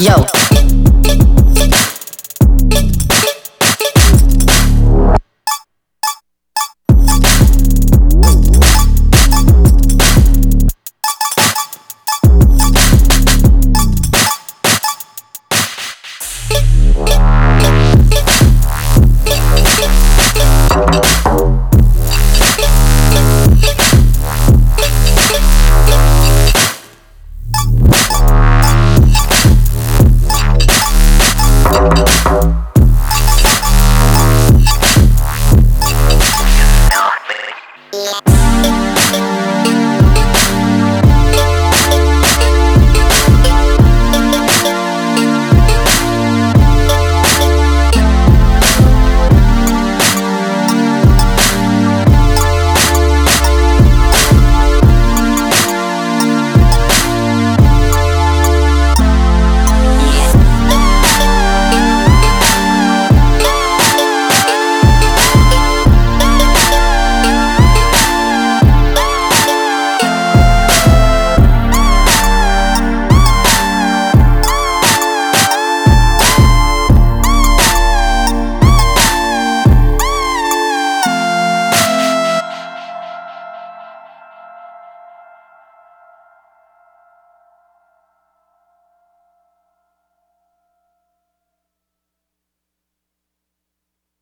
Yo.